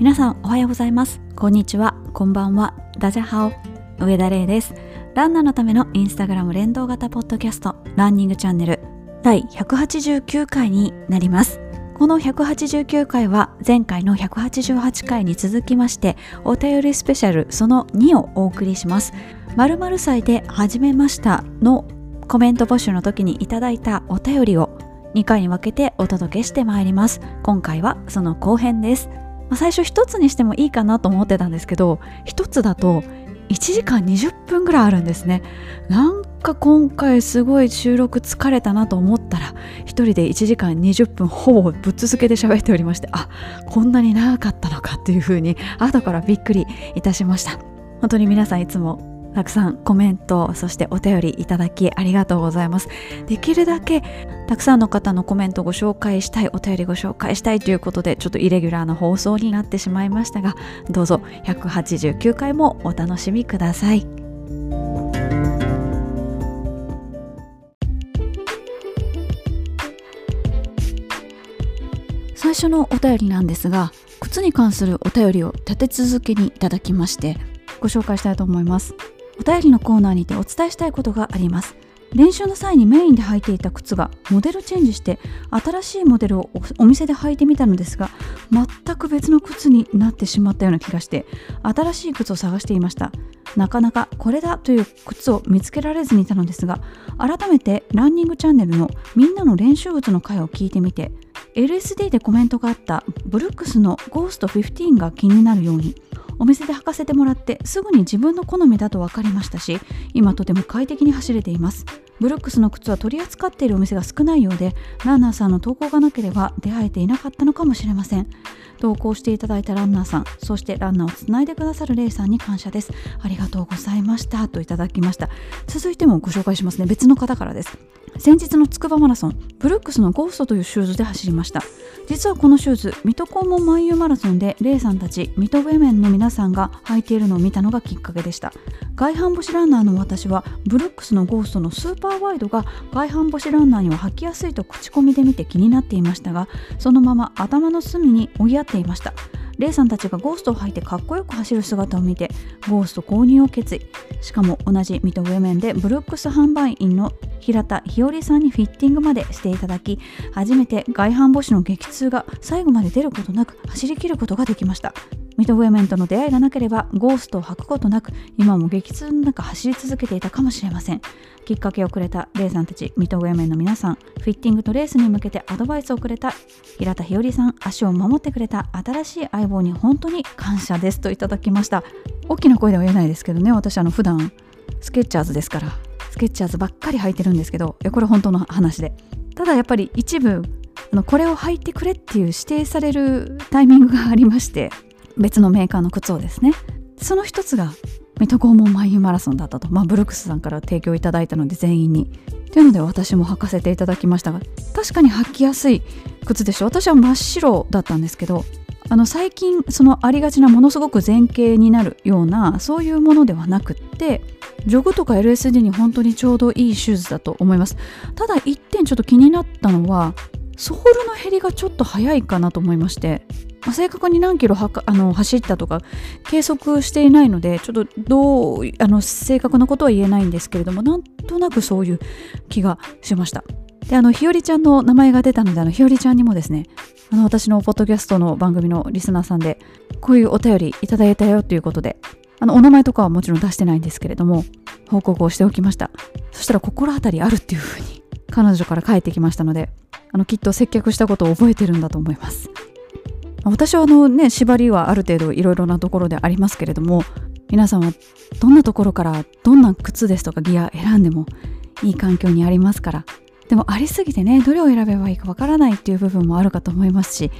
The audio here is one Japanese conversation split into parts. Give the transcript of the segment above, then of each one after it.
皆さんおはようございます、こんにちは、こんばんは、ダジャハオ、上田玲です。ランナーのためのインスタグラム連動型ポッドキャストランニングチャンネル第189回になります。この189回は前回の188回に続きまして、お便りスペシャルその2をお送りします。〇〇歳で始めましたのコメント募集の時にいただいたお便りを2回に分けてお届けしてまいります。今回はその後編です。最初一つにしてもいいかなと思ってたんですけど、一つだと1時間20分ぐらいあるんですね。なんか今回すごい収録疲れたなと思ったら、一人で1時間20分ほぼぶっ続けで喋っておりまして、あ、こんなに長かったのかっていう風に後からびっくりいたしました。本当に皆さんいつもたくさんコメント、そしてお便りいただきありがとうございます。できるだけたくさんの方のコメントご紹介したい、お便りご紹介したいということで、ちょっとイレギュラーな放送になってしまいましたが、どうぞ189回もお楽しみください。最初のお便りなんですが、靴に関するお便りを立て続けにいただきまして、ご紹介したいと思います。お便りのコーナーにてお伝えしたいことがあります。練習の際にメインで履いていた靴がモデルチェンジして、新しいモデルをお店で履いてみたのですが、全く別の靴になってしまったような気がして、新しい靴を探していました。なかなかこれだという靴を見つけられずにいたのですが、改めてランニングチャンネルのみんなの練習靴の回を聞いてみて、 LSD でコメントがあったブルックスのゴースト15が気になるように、お店で履かせてもらってすぐに自分の好みだと分かりましたし、今とても快適に走れています。ブルックスの靴は取り扱っているお店が少ないようで、ランナーさんの投稿がなければ出会えていなかったのかもしれません。投稿していただいたランナーさん、そしてランナーをつないでくださるレイさんに感謝です。ありがとうございましたといただきました。続いてもご紹介しますね。別の方からです。先日の筑波マラソン、ブルックスのゴーストというシューズで走りました。実はこのシューズ、水戸黄門万有マラソンでレイさんたち水戸ウェメンの皆さんが履いているのを見たのがきっかけでした。外反母趾ランナーの私は、ブルックスのゴーストのスーパーワイドが外反母趾ランナーには履きやすいと口コミで見て気になっていましたが、そのまま頭の隅に追いやっていました。レイさんたちがゴーストを履いてかっこよく走る姿を見て、ゴースト購入を決意。しかも同じ水戸ウェメンでブルックス販売員の平田日和さんにフィッティングまでしていただき、初めて外反母趾の激痛が最後まで出ることなく走り切ることができました。水戸ウェメンとの出会いがなければゴーストを履くことなく、今も激痛の中走り続けていたかもしれません。きっかけをくれたレイさんたち、水戸ウェメンの皆さん、フィッティングとレースに向けてアドバイスをくれた平田日和さん、足を守ってくれた新しい相棒に本当に感謝ですといただきました。大きな声では言えないですけどね、私普段スケッチャーズですから、スケッチャーズばっかり履いてるんですけど、これ本当の話で、ただやっぱり一部これを履いてくれっていう指定されるタイミングがありまして、別のメーカーの靴をですね、その一つが水戸黄門万有マラソンだったと、ブルックスさんから提供いただいたので全員にというので、私も履かせていただきましたが、確かに履きやすい靴でした。私は真っ白だったんですけど、最近ありがちなものすごく前傾になるようなそういうものではなくって、ジョグとか LSD に本当にちょうどいいシューズだと思います。ただ一点ちょっと気になったのは、ソールの減りがちょっと早いかなと思いまして、正確に何キロ走ったとか計測していないので、ちょっと正確なことは言えないんですけれども、なんとなくそういう気がしました。で、ひよりちゃんの名前が出たので、ひよりちゃんにもですね、私のポッドキャストの番組のリスナーさんで、こういうお便りいただいたよということで、お名前とかはもちろん出してないんですけれども、報告をしておきました。そしたら心当たりあるっていう風に彼女から返ってきましたので、きっと接客したことを覚えてるんだと思います。私は縛りはある程度いろいろなところでありますけれども、皆さんはどんなところからどんな靴ですとかギア選んでもいい環境にありますから、でもありすぎてね、どれを選べばいいかわからないっていう部分もあるかと思いますし、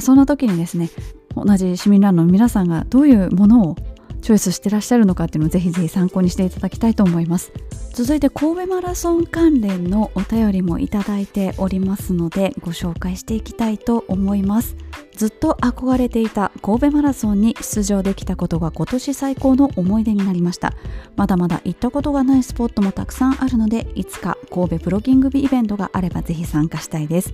そんな時にですね、同じ市民ランナーの皆さんがどういうものをチョイスしてらっしゃるのかっていうのをぜひぜひ参考にしていただきたいと思います。続いて神戸マラソン関連のお便りもいただいておりますので、ご紹介していきたいと思います。ずっと憧れていた神戸マラソンに出場できたことが今年最高の思い出になりました。まだまだ行ったことがないスポットもたくさんあるので、いつか神戸プロキングイベントがあればぜひ参加したいです。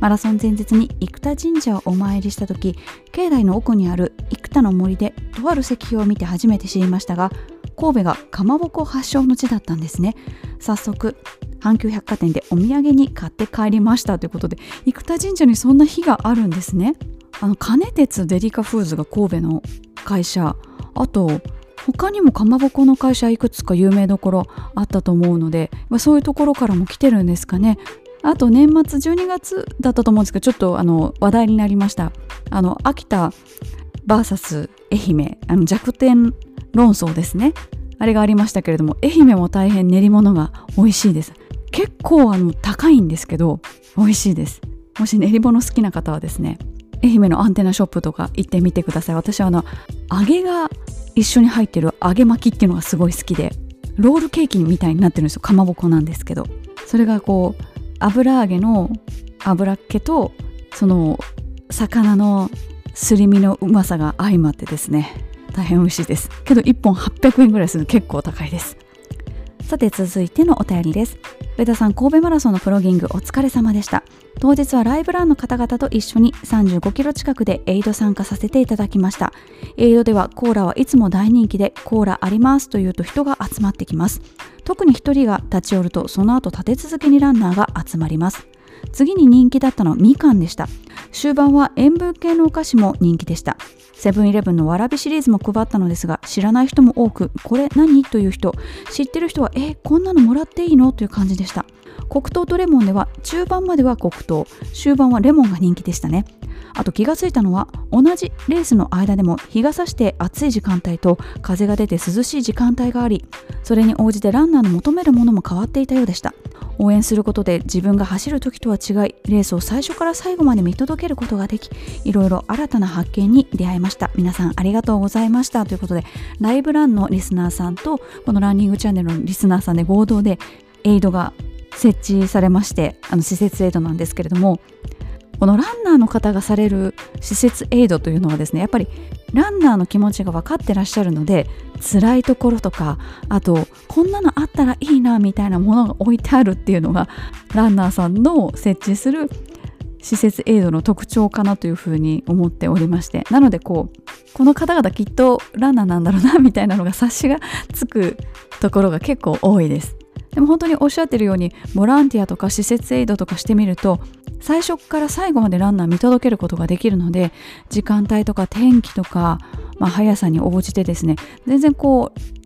マラソン前日に生田神社をお参りした時、境内の奥にある生田の森でとある石碑を見て初めて知りましたが、神戸がかまぼこ発祥の地だったんですね。早速阪急百貨店でお土産に買って帰りましたということで、生田神社にそんな日があるんですね。金鉄デリカフーズが神戸の会社、あと他にもかまぼこの会社いくつか有名どころあったと思うので、そういうところからも来てるんですかね。あと年末12月だったと思うんですけど、ちょっと話題になりました。秋田 VS 愛媛、弱点論争ですね。あれがありましたけれども、愛媛も大変練り物が美味しいです。結構高いんですけど美味しいです。もし練り物好きな方はですね、愛媛のアンテナショップとか行ってみてください。私は揚げが一緒に入ってる揚げ巻きっていうのがすごい好きで、ロールケーキみたいになってるんですよ。かまぼこなんですけど、それがこう油揚げの油っ気とその魚のすり身のうまさが相まってですね、大変美味しいです。けど1本800円ぐらいするの結構高いです。さて続いてのお便りです。上田さん、神戸マラソンのプロギングお疲れ様でした。当日はライブランの方々と一緒に35キロ近くでエイド参加させていただきました。エイドではコーラはいつも大人気で、コーラありますというと人が集まってきます。特に1人が立ち寄るとその後立て続けにランナーが集まります。次に人気だったのはみかんでした。終盤は塩分系のお菓子も人気でした。セブンイレブンのわらびシリーズも配ったのですが、知らない人も多く、これ何という人、知ってる人はこんなのもらっていいのという感じでした。黒糖とレモンでは中盤までは黒糖、終盤はレモンが人気でしたね。あと気がついたのは、同じレースの間でも日が差して暑い時間帯と風が出て涼しい時間帯があり、それに応じてランナーの求めるものも変わっていたようでした。応援することで自分が走る時とは違い、レースを最初から最後まで見届けることができ、いろいろ新たな発見に出会いました。皆さんありがとうございましたということで、ライブランのリスナーさんとこのランニングチャンネルのリスナーさんで合同でエイドが設置されまして、施設エイドなんですけれども、このランナーの方がされる施設エイドというのはですね、やっぱりランナーの気持ちが分かってらっしゃるので、辛いところとか、あとこんなのあったらいいなみたいなものが置いてあるっていうのがランナーさんの設置する施設エイドの特徴かなというふうに思っておりまして、なのでこの方々きっとランナーなんだろうなみたいなのが察しがつくところが結構多いです。でも本当におっしゃってるように、ボランティアとか施設エイドとかしてみると、最初から最後までランナー見届けることができるので、時間帯とか天気とか、速さに応じてですね、全然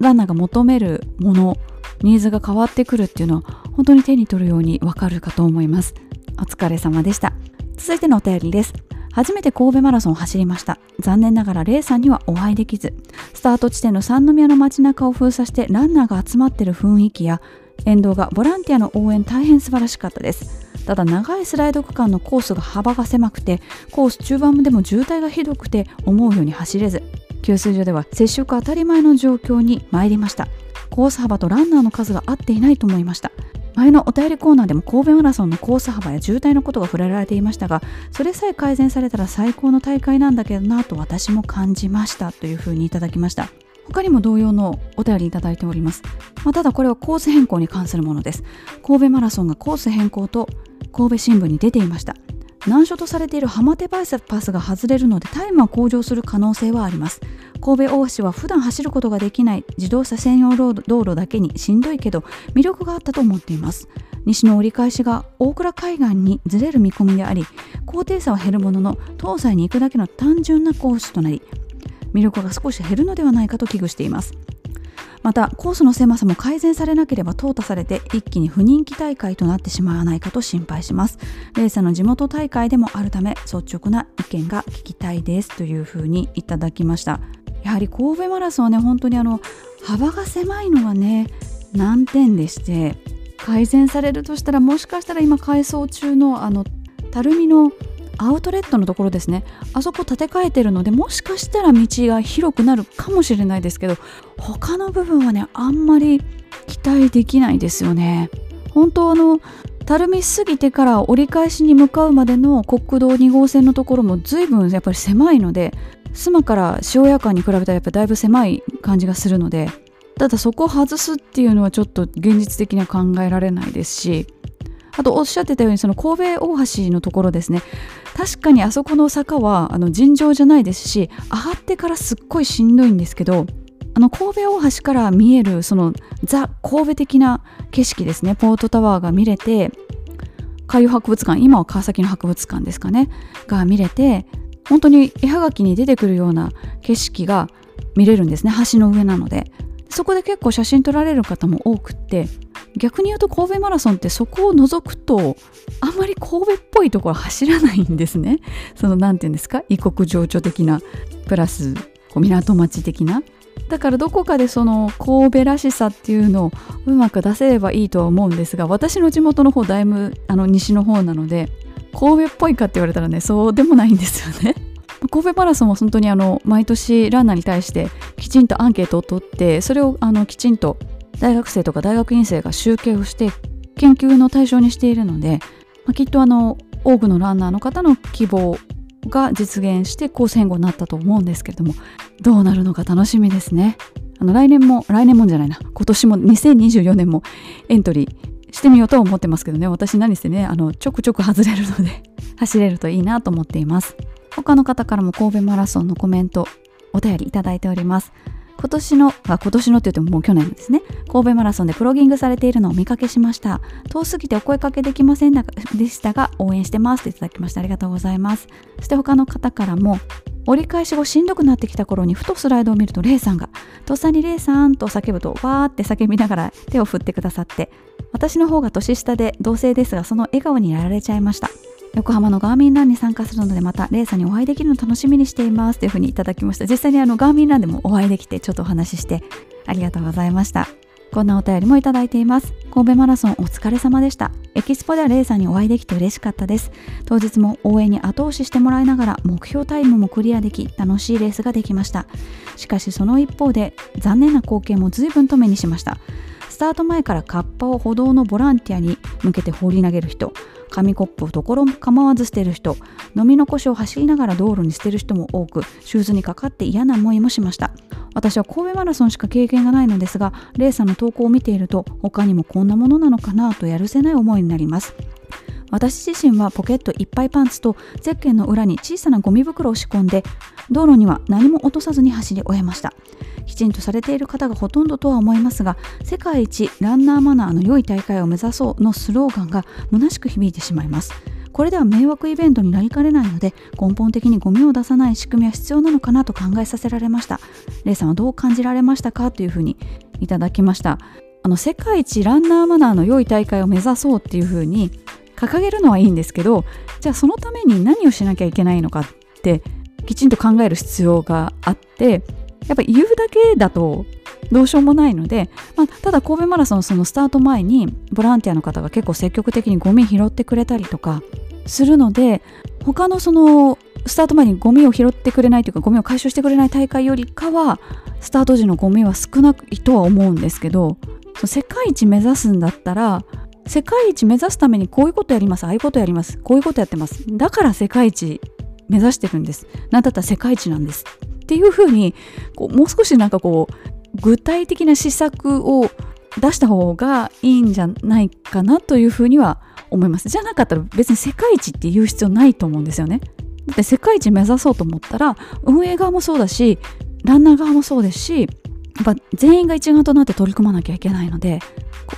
ランナーが求めるもの、ニーズが変わってくるっていうのは本当に手に取るようにわかるかと思います。お疲れ様でした。続いてのお便りです。初めて神戸マラソンを走りました。残念ながらレイさんにはお会いできず、スタート地点の三宮の街中を封鎖してランナーが集まっている雰囲気や沿道がボランティアの応援、大変素晴らしかったです。ただ長いスライド区間のコースが幅が狭くて、コース中盤でも渋滞がひどくて思うように走れず、給水所では接触当たり前の状況に参りました。コース幅とランナーの数が合っていないと思いました。前のお便りコーナーでも神戸マラソンのコース幅や渋滞のことが触れられていましたが、それさえ改善されたら最高の大会なんだけどなと私も感じましたというふうにいただきました。他にも同様のお便りいただいております。ただこれはコース変更に関するものです。神戸マラソンがコース変更と神戸新聞に出ていました。難所とされている浜手バイパスが外れるのでタイムは向上する可能性はあります。神戸大橋は普段走ることができない自動車専用道路だけにしんどいけど魅力があったと思っています。西の折り返しが大倉海岸にずれる見込みであり、高低差は減るものの東西に行くだけの単純なコースとなり、魅力が少し減るのではないかと危惧しています。またコースの狭さも改善されなければ淘汰されて一気に不人気大会となってしまわないかと心配します。レイさんの地元大会でもあるため率直な意見が聞きたいですというふうにいただきました。やはり神戸マラソンはね、本当に幅が狭いのがね難点でして、改善されるとしたらもしかしたら今改装中の垂水のアウトレットのところですね、あそこ建て替えてるのでもしかしたら道が広くなるかもしれないですけど、他の部分はねあんまり期待できないですよね。本当たるみすぎてから折り返しに向かうまでの国道2号線のところも随分やっぱり狭いので、須磨から塩屋間に比べたらやっぱりだいぶ狭い感じがするので、ただそこを外すっていうのはちょっと現実的には考えられないですし、あとおっしゃってたようにその神戸大橋のところですね、確かにあそこの坂は尋常じゃないですし、上がってからすっごいしんどいんですけど、神戸大橋から見えるそのザ・神戸的な景色ですね、ポートタワーが見れて、海洋博物館、今は川崎の博物館ですかね、が見れて、本当に絵はがきに出てくるような景色が見れるんですね、橋の上なので。そこで結構写真撮られる方も多くって、逆に言うと神戸マラソンってそこを除くとあんまり神戸っぽいところは走らないんですね。そのなんていうんですか、異国情緒的なプラス港町的な、だからどこかでその神戸らしさっていうのをうまく出せればいいとは思うんですが、私の地元の方だいぶ西の方なので、神戸っぽいかって言われたらね、そうでもないんですよね。神戸マラソンも本当に毎年ランナーに対してきちんとアンケートを取って、それをきちんと大学生とか大学院生が集計をして研究の対象にしているので、きっと多くのランナーの方の希望が実現してコース変更になったと思うんですけれども、どうなるのか楽しみですね。今年も2024年もエントリーしてみようと思ってますけどね、私何せねちょくちょく外れるので走れるといいなと思っています。他の方からも神戸マラソンのコメント、お便りいただいております。今年のって言ってももう去年ですね、神戸マラソンでプロギングされているのを見かけしました。遠すぎてお声かけできませんでしたが応援してますっていただきました。ありがとうございます。そして他の方からも、折り返し後しんどくなってきた頃にふとスライドを見るとレイさんがとっさにレイさんと叫ぶとわーって叫びながら手を振ってくださって、私の方が年下で同性ですがその笑顔にやられちゃいました。横浜のガーミンランに参加するのでまたレイさんにお会いできるの楽しみにしていますというふうにいただきました。実際にガーミンランでもお会いできてちょっとお話ししてありがとうございました。こんなお便りもいただいています。神戸マラソンお疲れ様でした。エキスポではレイさんにお会いできて嬉しかったです。当日も応援に後押ししてもらいながら目標タイムもクリアでき楽しいレースができました。しかしその一方で残念な光景も随分と目にしました。スタート前からカッパを歩道のボランティアに向けて放り投げる人、紙コップを所構わず捨てる人、飲み残しを走りながら道路に捨てる人も多く、シューズにかかって嫌な思いもしました。私は神戸マラソンしか経験がないのですが、レイさんの投稿を見ていると他にもこんなものなのかなとやるせない思いになります。私自身はポケットいっぱいパンツとゼッケンの裏に小さなゴミ袋を仕込んで、道路には何も落とさずに走り終えました。きちんとされている方がほとんどとは思いますが、世界一ランナーマナーの良い大会を目指そうのスローガンが虚しく響いてしまいます。これでは迷惑イベントになりかねないので、根本的にゴミを出さない仕組みは必要なのかなと考えさせられました。レイさんはどう感じられましたかというふうにいただきました。世界一ランナーマナーの良い大会を目指そうっていうふうに掲げるのはいいんですけど、じゃあそのために何をしなきゃいけないのかってきちんと考える必要があって、やっぱり言うだけだとどうしようもないので、ただ神戸マラソンそのスタート前にボランティアの方が結構積極的にゴミ拾ってくれたりとかするので、他のそのスタート前にゴミを拾ってくれないというかゴミを回収してくれない大会よりかはスタート時のゴミは少ないとは思うんですけど、世界一目指すんだったら世界一目指すためにこういうことやります、ああいうことやります、こういうことやってます、だから世界一目指してるんです、なんだったら世界一なんですっていうふうにもう少し具体的な施策を出した方がいいんじゃないかなというふうには思います。じゃなかったら別に世界一って言う必要ないと思うんですよね。だって世界一目指そうと思ったら運営側もそうだしランナー側もそうですし、やっぱ全員が一丸となって取り組まなきゃいけないので、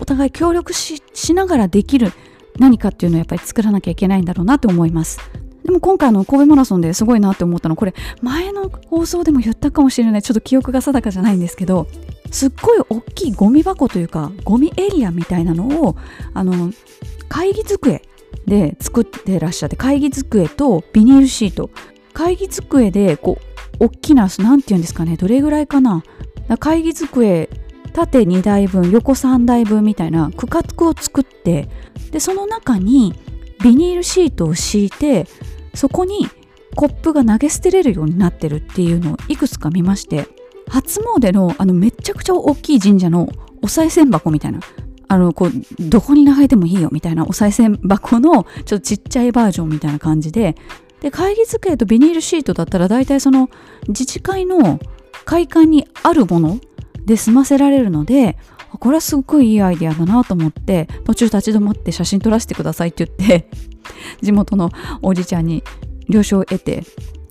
お互い協力 しながらできる何かっていうのをやっぱり作らなきゃいけないんだろうなと思います。でも今回の神戸マラソンですごいなって思ったのは、これ前の放送でも言ったかもしれない、ちょっと記憶が定かじゃないんですけど、すっごい大きいゴミ箱というかゴミエリアみたいなのを会議机で作ってらっしゃって、会議机とビニールシート、会議机で大きななんていうんですかね、どれぐらいかな、会議机縦2台分横3台分みたいな区画を作って、でその中にビニールシートを敷いて、そこにコップが投げ捨てれるようになってるっていうのをいくつか見まして、初詣のめちゃくちゃ大きい神社のお賽銭箱みたいな、こうどこに流れてもいいよみたいなお賽銭箱のちょっとちっちゃいバージョンみたいな感じで、で会議机とビニールシートだったら大体その自治会の会館にあるもので済ませられるので、これはすごいいいアイデアだなと思って、途中立ち止まって写真撮らせてくださいって言って地元のおじちゃんに了承を得て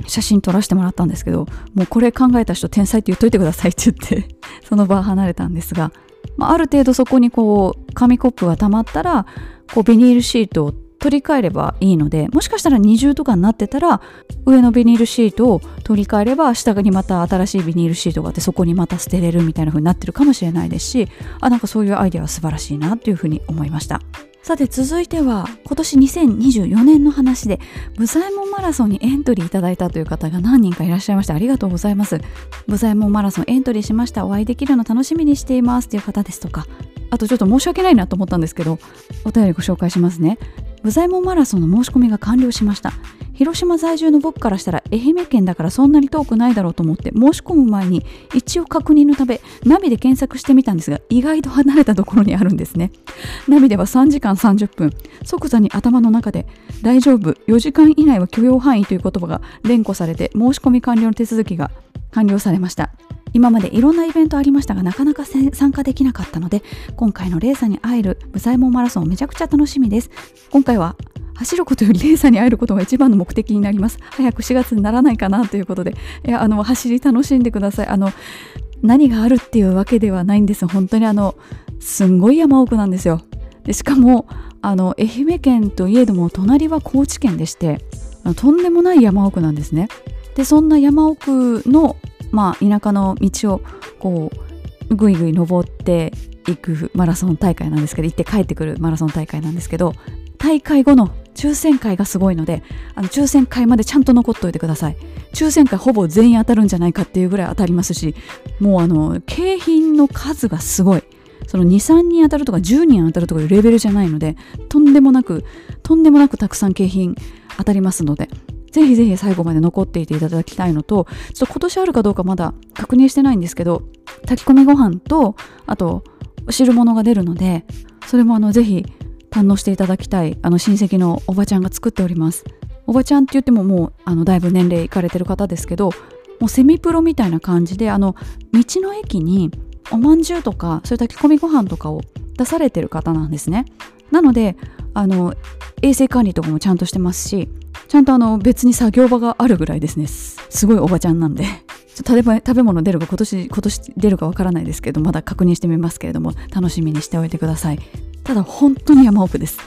写真撮らせてもらったんですけど、もうこれ考えた人天才って言っといてくださいって言ってその場離れたんですが、ある程度そこにこう紙コップが溜まったらこうビニールシートを取り替えればいいので、もしかしたら二重とかになってたら上のビニールシートを取り替えれば下にまた新しいビニールシートがあって、そこにまた捨てれるみたいな風になってるかもしれないですし、なんかそういうアイデアは素晴らしいなという風に思いました。さて続いては今年2024年の話で、武左衛門マラソンにエントリーいただいたという方が何人かいらっしゃいました。ありがとうございます。武左衛門マラソンエントリーしました、お会いできるの楽しみにしていますという方ですとか、あとちょっと申し訳ないなと思ったんですけど、お便りご紹介しますね。武左衛門マラソンの申し込みが完了しました。広島在住の僕からしたら愛媛県だからそんなに遠くないだろうと思って、申し込む前に一応確認のためナビで検索してみたんですが、意外と離れたところにあるんですね。ナビでは3時間30分、即座に頭の中で大丈夫4時間以内は許容範囲という言葉が連呼されて、申し込み完了の手続きが完了されました。今までいろんなイベントありましたがなかなか参加できなかったので、今回のレイさんに会える武左衛門マラソンめちゃくちゃ楽しみです。今回は走ることよりレイさんに会えることが一番の目的になります。早く4月にならないかなということで、いや走り楽しんでください。何があるっていうわけではないんです。本当にすんごい山奥なんですよ。でしかも愛媛県といえども隣は高知県でして、とんでもない山奥なんですね。でそんな山奥の田舎の道をこうぐいぐい登っていくマラソン大会なんですけど、行って帰ってくるマラソン大会なんですけど、大会後の抽選会がすごいので、抽選会までちゃんと残っておいてください。抽選会ほぼ全員当たるんじゃないかっていうぐらい当たりますし、もう景品の数がすごい。その2、3人当たるとか10人当たるとかいうレベルじゃないので、とんでもなくたくさん景品当たりますので、ぜひぜひ最後まで残っていていただきたいのと、ちょっと今年あるかどうかまだ確認してないんですけど、炊き込みご飯とあと汁物が出るので、それもぜひ堪能していただきたい。親戚のおばちゃんが作っております。おばちゃんって言ってももうだいぶ年齢いかれてる方ですけど、もうセミプロみたいな感じで道の駅におまんじゅうとかそういう炊き込みご飯とかを出されてる方なんですね。なので衛生管理とかもちゃんとしてますし、ちゃんと別に作業場があるぐらいですね。すごいおばちゃんなんで食べ物出るか今年出るかわからないですけど、まだ確認してみますけれども、楽しみにしておいてください。ただ本当に山奥です。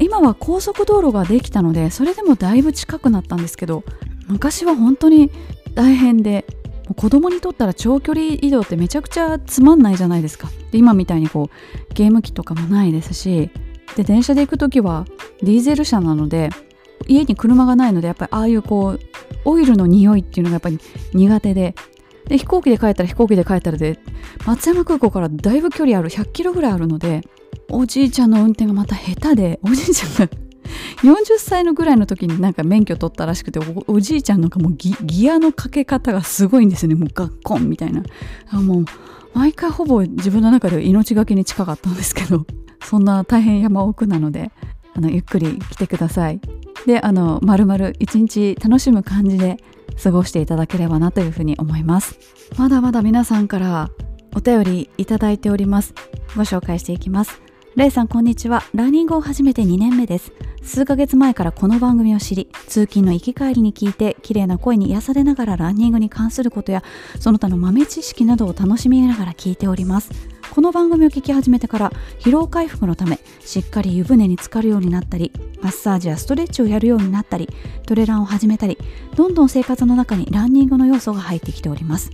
今は高速道路ができたのでそれでもだいぶ近くなったんですけど、昔は本当に大変で、子供にとったら長距離移動ってめちゃくちゃつまんないじゃないですか。で今みたいにこうゲーム機とかもないですし、で電車で行く時はディーゼル車なので家に車がないので、やっぱりああいうこうオイルの匂いっていうのがやっぱり苦手で、飛行機で帰ったらで、松山空港からだいぶ距離ある100キロぐらいあるので、おじいちゃんの運転がまた下手で、おじいちゃんが40歳のぐらいの時になんか免許取ったらしくて、おじいちゃんのもう ギアのかけ方がすごいんですよね。もうガッコンみたいな、もう毎回ほぼ自分の中では命がけに近かったんですけど、そんな大変山奥なのでゆっくり来てください。で丸々一日楽しむ感じで過ごしていただければなというふうに思います。まだまだ皆さんからお便りいただいております。ご紹介していきます。レイさんこんにちは。ランニングを始めて2年目です。数ヶ月前からこの番組を知り、通勤の行き帰りに聞いて綺麗な声に癒されながらランニングに関することやその他の豆知識などを楽しみながら聞いております。この番組を聞き始めてから疲労回復のためしっかり湯船に浸かるようになったり、マッサージやストレッチをやるようになったり、トレランを始めたり、どんどん生活の中にランニングの要素が入ってきております。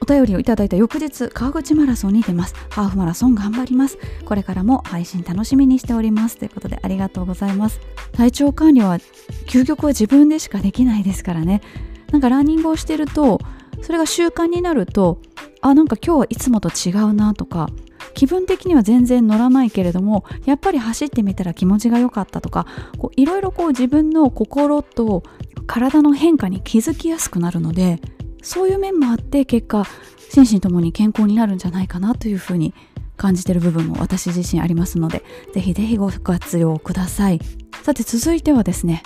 お便りをいただいた翌日、川口マラソンに出ます。ハーフマラソン頑張ります。これからも配信楽しみにしておりますということで、ありがとうございます。体調管理は究極は自分でしかできないですからね。なんかランニングをしてるとそれが習慣になると、なんか今日はいつもと違うなとか、気分的には全然乗らないけれどもやっぱり走ってみたら気持ちが良かったとか、いろいろ自分の心と体の変化に気づきやすくなるので、そういう面もあって結果心身ともに健康になるんじゃないかなというふうに感じてる部分も私自身ありますので、ぜひぜひご活用ください。さて続いてはですね、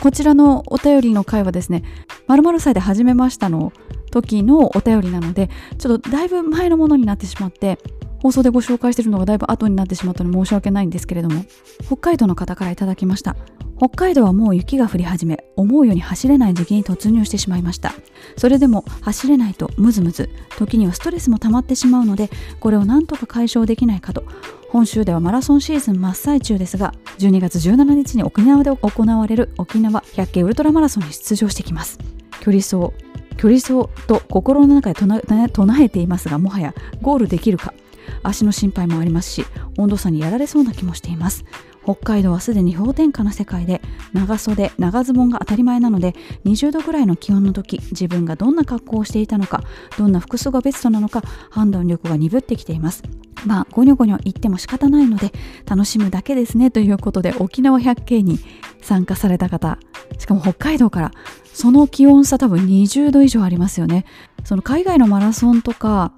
こちらのお便りの回はですね、○○歳で始めましたの時のお便りなので、ちょっとだいぶ前のものになってしまって、放送でご紹介しているのがだいぶ後になってしまったので申し訳ないんですけれども、北海道の方からいただきました。北海道はもう雪が降り始め、思うように走れない時期に突入してしまいました。それでも走れないとムズムズ、時にはストレスも溜まってしまうので、これをなんとか解消できないかと。本州ではマラソンシーズン真っ最中ですが、12月17日に沖縄で行われる沖縄100系ウルトラマラソンに出場してきます。距離走と心の中で唱えていますが、もはやゴールできるか、足の心配もありますし、温度差にやられそうな気もしています。北海道はすでに氷点下な世界で、長袖長ズボンが当たり前なので、20度ぐらいの気温の時、自分がどんな格好をしていたのか、どんな服装がベストなのか、判断力が鈍ってきています。まあゴニョゴニョ言っても仕方ないので楽しむだけですね、ということで、沖縄100系に参加された方、しかも北海道から、その気温差多分20度以上ありますよね。その海外のマラソンとか、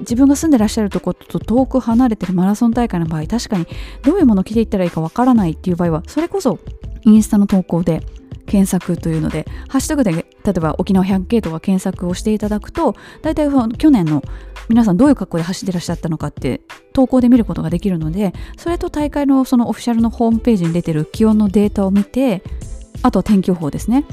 自分が住んでらっしゃるところと遠く離れてるマラソン大会の場合、確かにどういうものを着ていったらいいかわからないっていう場合は、それこそインスタの投稿で検索というので、ハッシュタグで例えば沖縄100系とか検索をしていただくと、大体去年の皆さんどういう格好で走ってらっしゃったのかって投稿で見ることができるので、それと大会のそのオフィシャルのホームページに出てる気温のデータを見て、あとは天気予報ですね、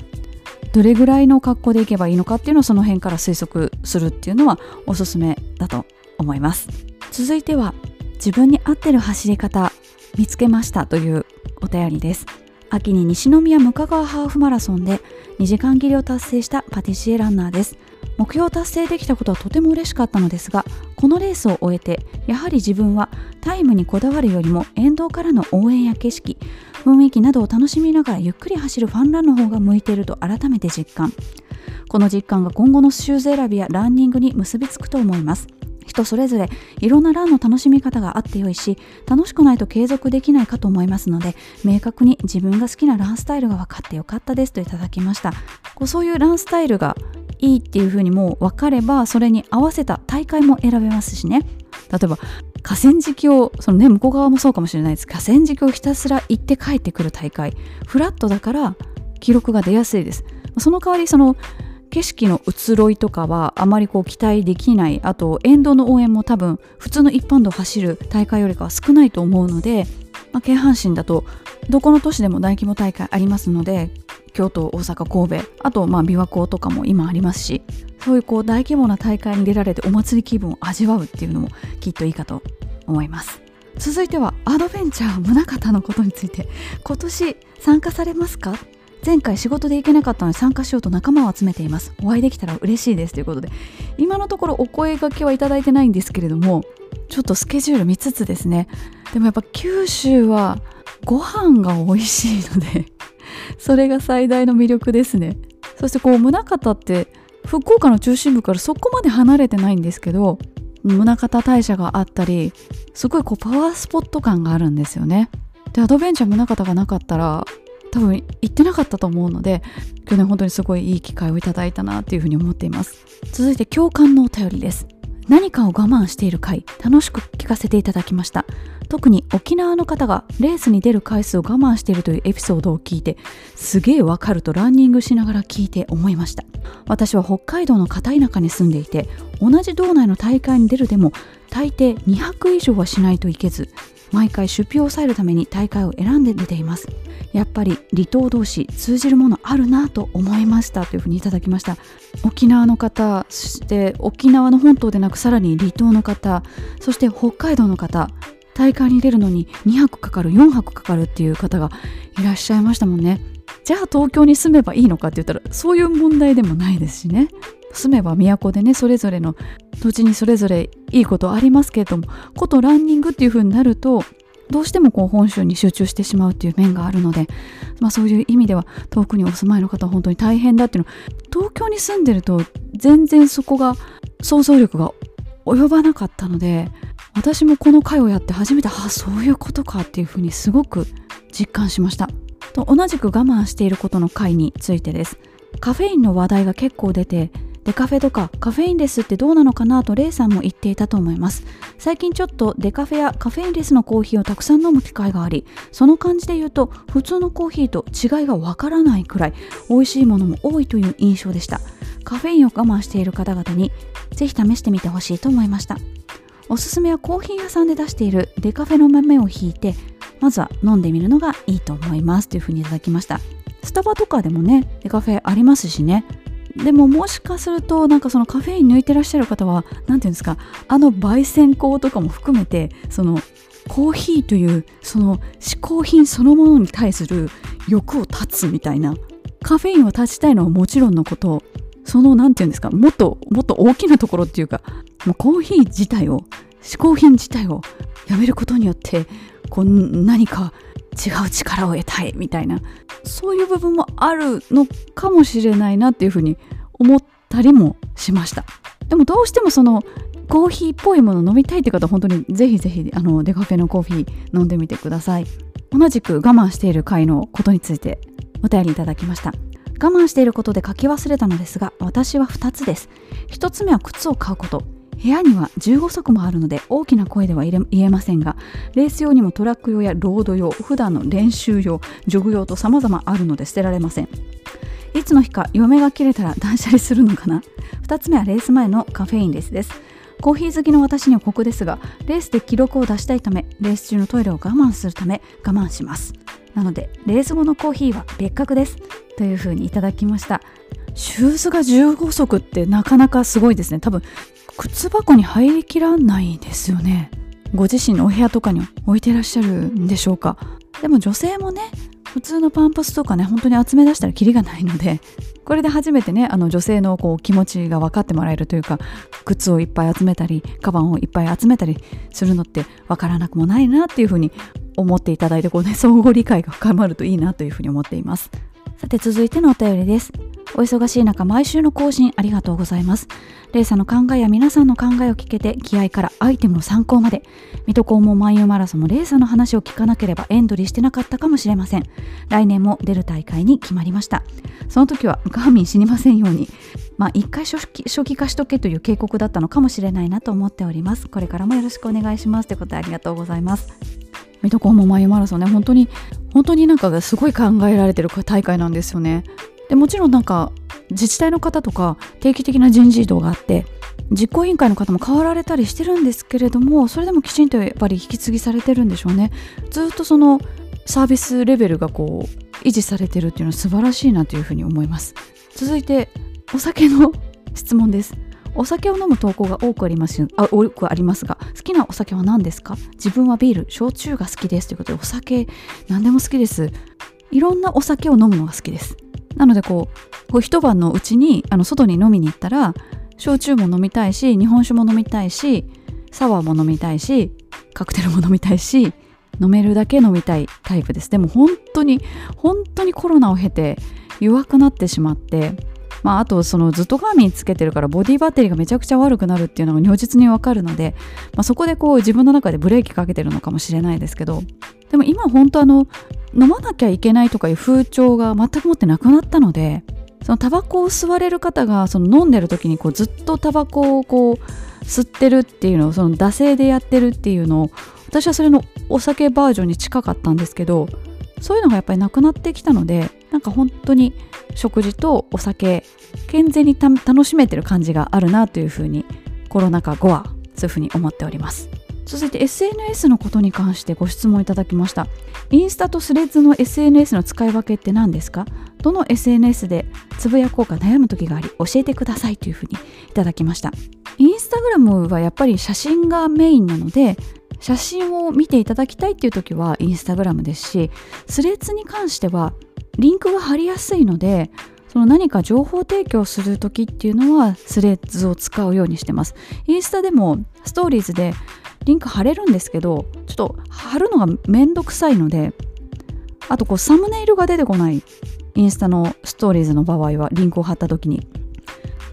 どれぐらいの格好でいけばいいのかっていうのをその辺から推測するっていうのはおすすめだと思います。続いては、自分に合ってる走り方見つけました、というお便りです。秋に西宮向川ハーフマラソンで2時間切りを達成したパティシエランナーです。目標を達成できたことはとても嬉しかったのですが、このレースを終えて、やはり自分はタイムにこだわるよりも、沿道からの応援や景色、雰囲気などを楽しみながらゆっくり走るファンランの方が向いていると改めて実感。この実感が今後のシューズ選びやランニングに結びつくと思います。人それぞれいろんなランの楽しみ方があって良いし、楽しくないと継続できないかと思いますので、明確に自分が好きなランスタイルが分かってよかったです、といただきました。そういうランスタイルがいいっていう風にもう分かれば、それに合わせた大会も選べますしね。例えば河川敷を向こう側もそうかもしれないです。河川敷をひたすら行って帰ってくる大会、フラットだから記録が出やすいです。その代わり景色の移ろいとかはあまり期待できない。あと沿道の応援も多分普通の一般道を走る大会よりかは少ないと思うので、京阪神だとどこの都市でも大規模大会ありますので、京都、大阪、神戸、あと琵琶湖とかも今ありますし、そういう大規模な大会に出られてお祭り気分を味わうっていうのもきっといいかと思います。続いては、アドベンチャー宗像のことについて、今年参加されますか？前回仕事で行けなかったので参加しようと仲間を集めています。お会いできたら嬉しいです、ということで、今のところお声掛けはいただいてないんですけれども、ちょっとスケジュール見つつですね。でもやっぱ九州はご飯が美味しいのでそれが最大の魅力ですね。そして宗像って福岡の中心部からそこまで離れてないんですけど、宗像大社があったり、すごいパワースポット感があるんですよね。でアドベンチャー宗像がなかったら多分行ってなかったと思うので、去年本当にすごいいい機会をいただいたなというふうに思っています。続いて、共感のお便りです。何かを我慢している回、楽しく聞かせていただきました。特に沖縄の方がレースに出る回数を我慢しているというエピソードを聞いて、すげえわかるとランニングしながら聞いて思いました。私は北海道の片田舎に住んでいて、同じ道内の大会に出るでも大抵2泊以上はしないといけず、毎回出費を抑えるために大会を選んで出ています。やっぱり離島同士通じるものあるなと思いました、というふうにいただきました。沖縄の方、そして沖縄の本島でなくさらに離島の方、そして北海道の方、大会に出るのに2泊かかる、4泊かかるっていう方がいらっしゃいましたもんね。じゃあ東京に住めばいいのかって言ったらそういう問題でもないですしね。住めば都でね、それぞれの土地にそれぞれいいことありますけれども、ことランニングっていう風になるとどうしても本州に集中してしまうっていう面があるので、そういう意味では遠くにお住まいの方は本当に大変だっていうのは、東京に住んでると全然そこが想像力が及ばなかったので、私もこの回をやって初めて、そういうことかっていう風にすごく実感しました。と同じく我慢していることの回についてです。カフェインの話題が結構出て、デカフェとかカフェインレスってどうなのかなとレイさんも言っていたと思います。最近ちょっとデカフェやカフェインレスのコーヒーをたくさん飲む機会があり、その感じで言うと普通のコーヒーと違いがわからないくらい美味しいものも多いという印象でした。カフェインを我慢している方々にぜひ試してみてほしいと思いました。おすすめはコーヒー屋さんで出しているデカフェの豆をひいてまずは飲んでみるのがいいと思いますというふうにいただきました。スタバとかでもねデカフェありますしね。でももしかするとなんかそのカフェイン抜いてらっしゃる方は何ていうんですか、あの焙煎香とかも含めてそのコーヒーというその嗜好品そのものに対する欲を断つみたいな、カフェインを断ちたいのはもちろんのこと、その何ていうんですか、もっと大きなところっていうか、もうコーヒー自体を嗜好品自体をやめることによってこう何か違う力を得たいみたいな、そういう部分もあるのかもしれないなっていうふうに思ったりもしました。でもどうしてもそのコーヒーっぽいもの飲みたいって方は本当にぜひぜひデカフェのコーヒー飲んでみてください。同じく我慢している回のことについてお便りいただきました。我慢していることで書き忘れたのですが、私は2つです。1つ目は靴を買うこと。部屋には15足もあるので大きな声では言えませんが、レース用にもトラック用やロード用、普段の練習用、ジョグ用と様々あるので捨てられません。いつの日か嫁が切れたら断捨離するのかな。2つ目はレース前のカフェインレスです。コーヒー好きの私には酷ですが、レースで記録を出したいため、レース中のトイレを我慢するため我慢します。なのでレース後のコーヒーは別格ですというふうにいただきました。シューズが15足ってなかなかすごいですね。多分靴箱に入りきらないですよね。ご自身のお部屋とかに置いてらっしゃるんでしょうか。でも女性もね、普通のパンプスとかね、本当に集め出したらキリがないので、これで初めてね女性のこう気持ちが分かってもらえるというか、靴をいっぱい集めたりカバンをいっぱい集めたりするのって分からなくもないなっていうふうに思っていただいて、こうね相互理解が深まるといいなというふうに思っています。さて続いてのお便りです。お忙しい中毎週の更新ありがとうございます。レイさんの考えや皆さんの考えを聞けて、気合からアイテムの参考まで、水戸黄門万有マラソンもレイさんの話を聞かなければエントリーしてなかったかもしれません。来年も出る大会に決まりました。その時はガーミン死にませんように、一回初期化しとけという警告だったのかもしれないなと思っております。これからもよろしくお願いしますということでありがとうございます。水戸黄門万有マラソンね、本当になんかすごい考えられてる大会なんですよね。でもちろんなんか自治体の方とか定期的な人事異動があって実行委員会の方も変わられたりしてるんですけれども、それでもきちんとやっぱり引き継ぎされてるんでしょうね。ずっとそのサービスレベルがこう維持されてるっていうのは素晴らしいなというふうに思います。続いてお酒の質問です。お酒を飲む投稿が多くありますが、好きなお酒は何ですか？自分はビール、焼酎が好きですということで、お酒何でも好きです。いろんなお酒を飲むのが好きです。なのでこう一晩のうちに外に飲みに行ったら焼酎も飲みたいし、日本酒も飲みたいし、サワーも飲みたいし、カクテルも飲みたいし、飲めるだけ飲みたいタイプです。でも本当にコロナを経て弱くなってしまって、あとそのずっとガーミンつけてるからボディバッテリーがめちゃくちゃ悪くなるっていうのが如実にわかるので、そこでこう自分の中でブレーキかけてるのかもしれないですけど、でも今本当飲まなきゃいけないとかいう風潮が全くもってなくなったので、そのタバコを吸われる方がその飲んでる時にずっとタバコを吸ってるっていうのを、その惰性でやってるっていうのを、私はそれのお酒バージョンに近かったんですけど、そういうのがやっぱりなくなってきたので、なんか本当に食事とお酒健全に楽しめてる感じがあるなというふうに、コロナ禍後はそういうふうに思っております。続いて SNS のことに関してご質問いただきました。インスタとスレッズの SNS の使い分けって何ですか？どの SNS でつぶやこうか悩む時があり教えてくださいというふうにいただきました。インスタグラムはやっぱり写真がメインなので、写真を見ていただきたいっていう時はインスタグラムですし、スレッズに関してはリンクが貼りやすいので、その何か情報提供する時っていうのはスレッズを使うようにしてます。インスタでもストーリーズでリンク貼れるんですけど、ちょっと貼るのがめんどくさいので、あとサムネイルが出てこない、インスタのストーリーズの場合はリンクを貼った時に、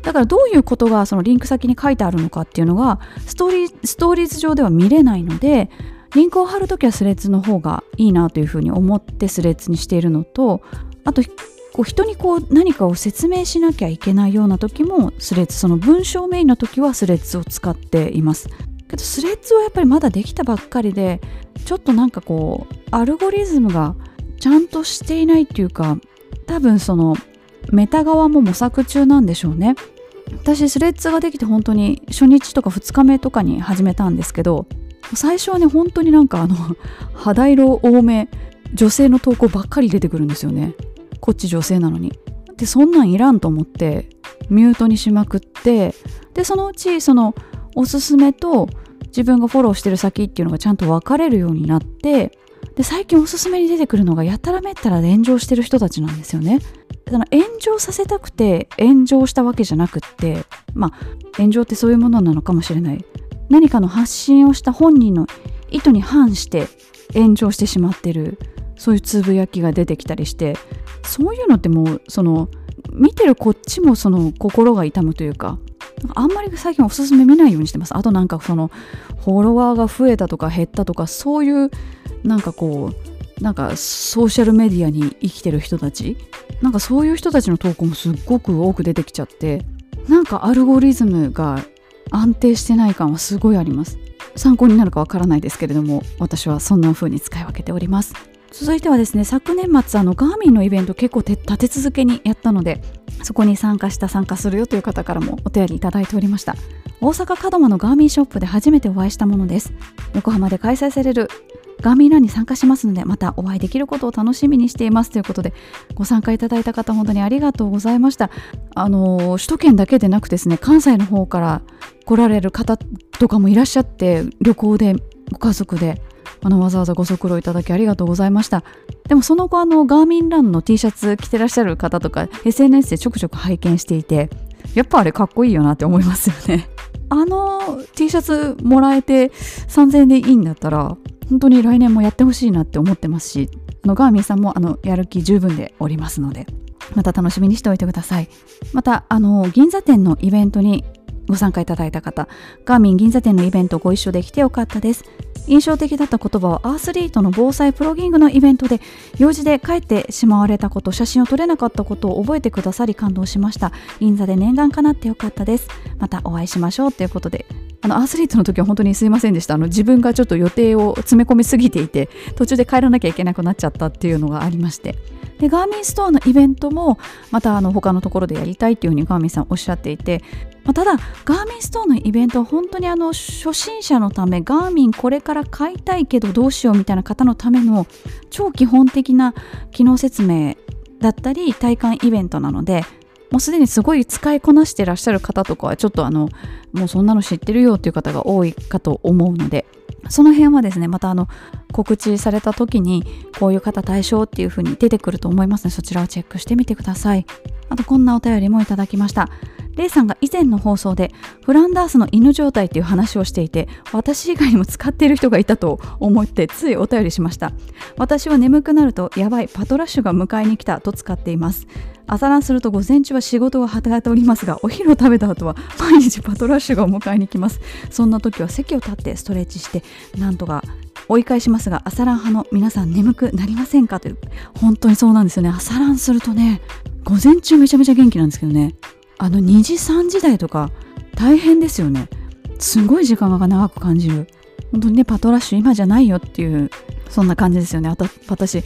だからどういうことがそのリンク先に書いてあるのかっていうのがストーリーズ上では見れないので、リンクを貼るときはスレッズの方がいいなというふうに思ってスレッズにしているのと、あとこう人にこう何かを説明しなきゃいけないような時もスレッズ、その文章メインの時はスレッズを使っています。けどスレッズはやっぱりまだできたばっかりで、ちょっとなんかこうアルゴリズムがちゃんとしていないっていうか、多分そのメタ側も模索中なんでしょうね。私スレッズができて本当に初日とか2日目とかに始めたんですけど、最初はね本当になんか肌色多め、女性の投稿ばっかり出てくるんですよね。こっち女性なのに。でそんなんいらんと思ってミュートにしまくって、でそのうちそのおすすめと自分がフォローしてる先っていうのがちゃんと分かれるようになって、で最近おすすめに出てくるのがやたらめったら炎上してる人たちなんですよね。だから炎上させたくて炎上したわけじゃなくって、まあ炎上ってそういうものなのかもしれない、何かの発信をした本人の意図に反して炎上してしまってる、そういうつぶやきが出てきたりして、そういうのってもうその見てるこっちもその心が痛むというか、あんまり最近おすすめ見ないようにしてます。あとなんかそのフォロワーが増えたとか減ったとか、そういうなんかこうなんかソーシャルメディアに生きてる人たち、なんかそういう人たちの投稿もすっごく多く出てきちゃって、なんかアルゴリズムが安定してない感はすごいあります。参考になるかわからないですけれども、私はそんな風に使い分けております。続いてはですね、昨年末ガーミンのイベント結構立て続けにやったので、そこに参加するよという方からもお便りいただいておりました。大阪門真のガーミンショップで初めてお会いしたものです。横浜で開催されるガーミンランに参加しますので、またお会いできることを楽しみにしていますということで、ご参加いただいた方本当にありがとうございました。首都圏だけでなくですね、関西の方から来られる方とかもいらっしゃって、旅行でご家族でわざわざご足労いただきありがとうございました。でもその後ガーミンランの T シャツ着てらっしゃる方とか SNS でちょくちょく拝見していて、やっぱあれかっこいいよなって思いますよね。T シャツもらえて3000円でいいんだったら本当に来年もやってほしいなって思ってますし、ガーミンさんもやる気十分でおりますので、また楽しみにしておいてください。また銀座店のイベントにご参加いただいた方、ガーミン銀座店のイベントご一緒できてよかったです。印象的だった言葉はアスリートの防災プロギングのイベントで、用事で帰ってしまわれたこと、写真を撮れなかったことを覚えてくださり感動しました。銀座で念願かなってよかったです。またお会いしましょうということで、アスリートの時は本当にすいませんでした。自分がちょっと予定を詰め込みすぎていて、途中で帰らなきゃいけなくなっちゃったっていうのがありまして、でガーミンストアのイベントもまた他のところでやりたいっていうふうにガーミンさんおっしゃっていて、ただガーミンストアのイベントは本当に初心者のため、ガーミンこれから買いたいけどどうしようみたいな方のための超基本的な機能説明だったり体感イベントなので、もうすでにすごい使いこなしてらっしゃる方とかはちょっともうそんなの知ってるよっていう方が多いかと思うので、その辺はですね、また告知された時にこういう方対象っていう風に出てくると思いますので、そちらをチェックしてみてください。あとこんなお便りもいただきました。レイさんが以前の放送でフランダースの犬状態っていう話をしていて、私以外にも使っている人がいたと思ってついお便りしました。私は眠くなるとやばいパトラッシュが迎えに来たと使っています。朝ランすると午前中は仕事を働いておりますが、お昼を食べた後は毎日パトラッシュがお迎えに来ます。そんな時は席を立ってストレッチしてなんとか追い返しますが、朝ラン派の皆さん眠くなりませんかという。本当にそうなんですよね。朝ランするとね、午前中めちゃめちゃ元気なんですけどね、2時3時台とか大変ですよね。すごい時間が長く感じる。本当にね、パトラッシュ今じゃないよっていう、そんな感じですよね。私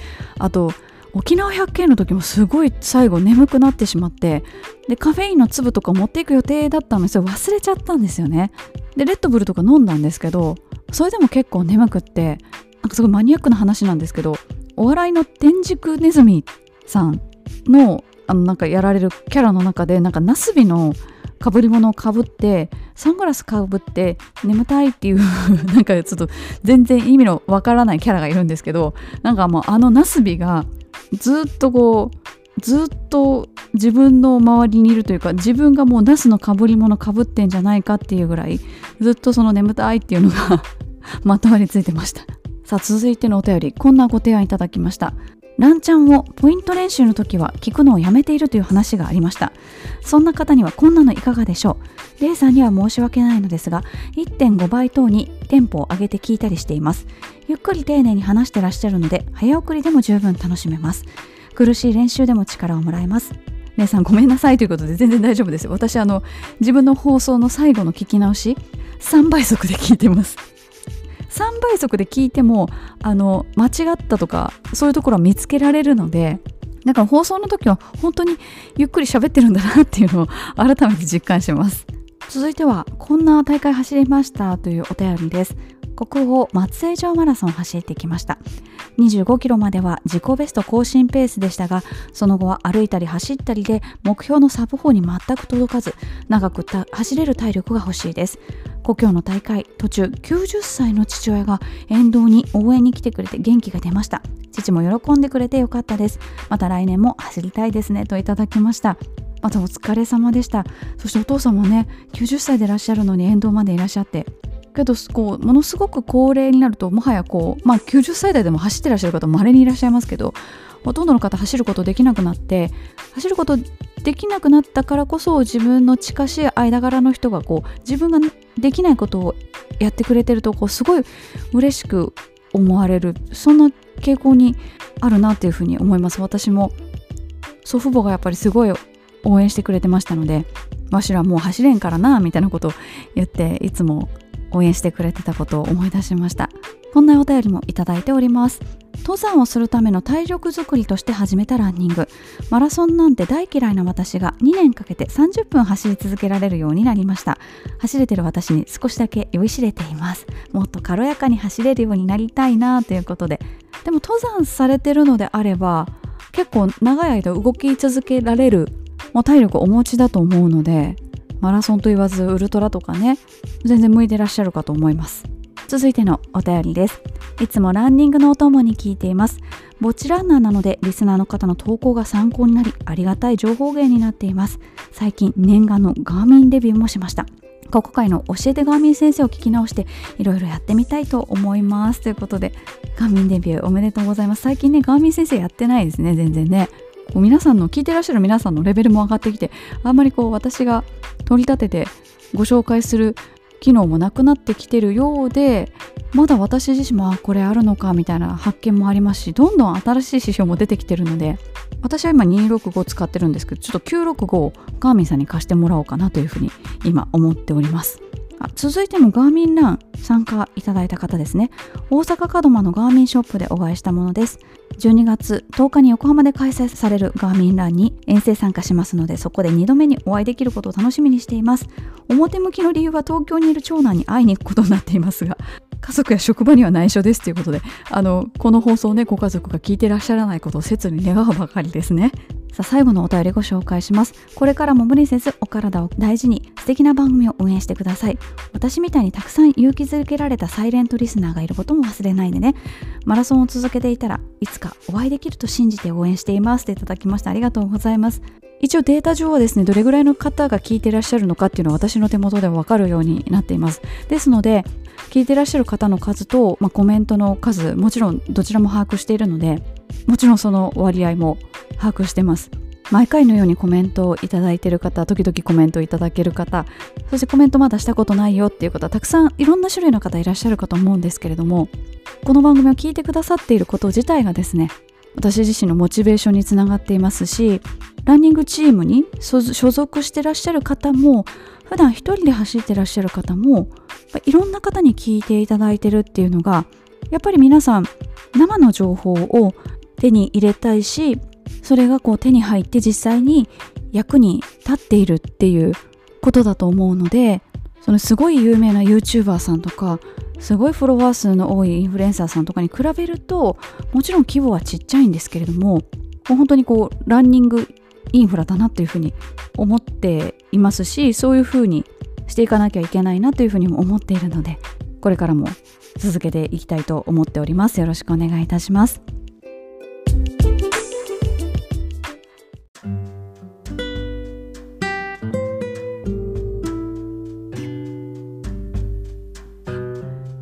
沖縄百景の時もすごい最後眠くなってしまって、でカフェインの粒とか持っていく予定だったのにそれ忘れちゃったんですよね。でレッドブルとか飲んだんですけど、それでも結構眠くって、なんかすごいマニアックな話なんですけど、お笑いの天竺ネズミさんのなんかやられるキャラの中で、なんかナスビのかぶり物をかぶってサングラスかぶって眠たいっていうなんかちょっと全然意味のわからないキャラがいるんですけど、なんかもうナスビがずっと自分の周りにいるというか、自分がもうナスのかぶり物かぶってんじゃないかっていうぐらい、ずっとその眠たいっていうのがまとわりついてました。さあ続いてのお便り、こんなご提案いただきました。ランちゃんをポイント練習の時は聞くのをやめているという話がありました。そんな方にはこんなのいかがでしょう。レイさんには申し訳ないのですが 1.5 倍等にテンポを上げて聞いたりしています。ゆっくり丁寧に話してらっしゃるので早送りでも十分楽しめます。苦しい練習でも力をもらえます。姉さんごめんなさいということで全然大丈夫ですよ。私自分の放送の最後の聞き直し3倍速で聞いてます。3倍速で聞いても間違ったとかそういうところは見つけられるので、だから放送の時は本当にゆっくり喋ってるんだなっていうのを改めて実感します。続いてはこんな大会走りましたというお便りです。国宝松江城マラソンを走ってきました。25キロまでは自己ベスト更新ペースでしたが、その後は歩いたり走ったりで目標のサブ4に全く届かず、長く走れる体力が欲しいです。故郷の大会途中、90歳の父親が沿道に応援に来てくれて元気が出ました。父も喜んでくれてよかったです。また来年も走りたいですねといただきました。またお疲れ様でした。そしてお父さんもね、90歳でいらっしゃるのに沿道までいらっしゃって、けどこうものすごく高齢になるともはや90歳代でも走ってらっしゃる方まれにいらっしゃいますけど、ほとんどの方走ることできなくなったからこそ、自分の近しい間柄の人が自分ができないことをやってくれてるとすごい嬉しく思われる、そんな傾向にあるなっていうふうに思います。私も祖父母がやっぱりすごい応援してくれてましたので、わしらもう走れんからなみたいなことを言っていつも応援してくれてたことを思い出しました。こんなお便りもいただいております。登山をするための体力づくりとして始めたランニング。マラソンなんて大嫌いな私が2年かけて30分走り続けられるようになりました。走れてる私に少しだけ酔いしれています。もっと軽やかに走れるようになりたいなということで。でも登山されてるのであれば結構長い間動き続けられる体力をお持ちだと思うので、マラソンと言わずウルトラとかね、全然向いてらっしゃるかと思います。続いてのお便りです。いつもランニングのお供に聞いています。ぼちランナーなのでリスナーの方の投稿が参考になり、ありがたい情報源になっています。最近念願のガーミンデビューもしました。過去回の教えてガーミン先生を聞き直していろいろやってみたいと思いますということで、ガーミンデビューおめでとうございます。最近ねガーミン先生やってないですね、全然ね。皆さんの聞いてらっしゃる皆さんのレベルも上がってきて、あんまり私が取り立ててご紹介する機能もなくなってきてるようで、まだ私自身もこれあるのかみたいな発見もありますし、どんどん新しい指標も出てきてるので、私は今265使ってるんですけど、ちょっと965をガーミンさんに貸してもらおうかなというふうに今思っております。続いてもガーミンラン参加いただいた方ですね。大阪門真のガーミンショップでお会いしたものです。12月10日に横浜で開催されるガーミンランに遠征参加しますので、そこで2度目にお会いできることを楽しみにしています。表向きの理由は東京にいる長男に会いに行くことになっていますが、家族や職場には内緒ですということで、この放送をねご家族が聞いてらっしゃらないことを切に願うばかりですね。さあ最後のお便りご紹介します。これからも無理せずお体を大事に素敵な番組を応援してください。私みたいにたくさん勇気づけられたサイレントリスナーがいることも忘れないでね。マラソンを続けていたらいつかお会いできると信じて応援していますといただきました。ありがとうございます。一応データ上はですね、どれぐらいの方が聞いてらっしゃるのかっていうのは私の手元では分かるようになっています。ですので聞いてらっしゃる方の数と、コメントの数、もちろんどちらも把握しているので、もちろんその割合も把握してます。毎回のようにコメントをいただいている方、時々コメントをいただける方、そしてコメントまだしたことないよっていう方、たくさんいろんな種類の方いらっしゃるかと思うんですけれども、この番組を聞いてくださっていること自体がですね、私自身のモチベーションにつながっていますし、ランニングチームに所属してらっしゃる方も、普段一人で走ってらっしゃる方も、いろんな方に聞いていただいてるっていうのが、やっぱり皆さん生の情報を手に入れたいし、それが手に入って実際に役に立っているっていうことだと思うので、そのすごい有名な YouTuber さんとか、すごいフォロワー数の多いインフルエンサーさんとかに比べると、もちろん規模はちっちゃいんですけれども、本当にランニングインフラだなというふうに思っていますし、そういうふうにしていかなきゃいけないなというふうにも思っているので、これからも続けていきたいと思っております。よろしくお願いいたします。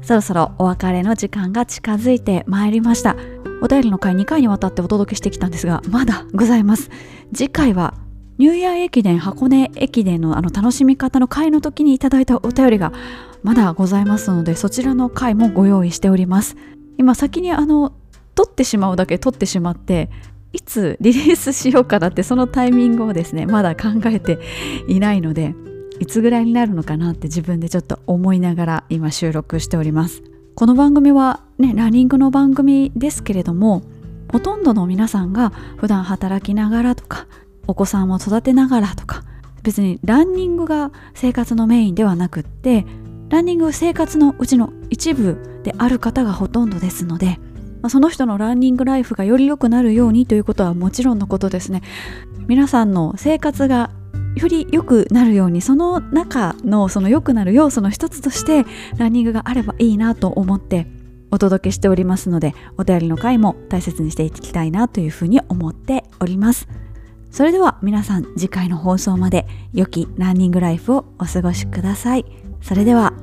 そろそろお別れの時間が近づいてまいりました。お便りの回2回にわたってお届けしてきたんですが、まだございます。次回はニューイヤー駅伝、箱根駅伝の楽しみ方の回の時にいただいたお便りがまだございますので、そちらの回もご用意しております。今先に取ってしまうだけ取ってしまって、いつリリースしようかなってそのタイミングをですねまだ考えていないので、いつぐらいになるのかなって自分でちょっと思いながら今収録しております。この番組はねランニングの番組ですけれども、ほとんどの皆さんが普段働きながらとかお子さんを育てながらとか、別にランニングが生活のメインではなくって、ランニング生活のうちの一部である方がほとんどですので、その人のランニングライフがより良くなるようにということはもちろんのことですね、皆さんの生活がより良くなるように、その中のその良くなる要素の一つとしてランニングがあればいいなと思ってお届けしておりますので、お便りの回も大切にしていきたいなというふうに思っております。それでは皆さん、次回の放送まで良きランニングライフをお過ごしください。それでは。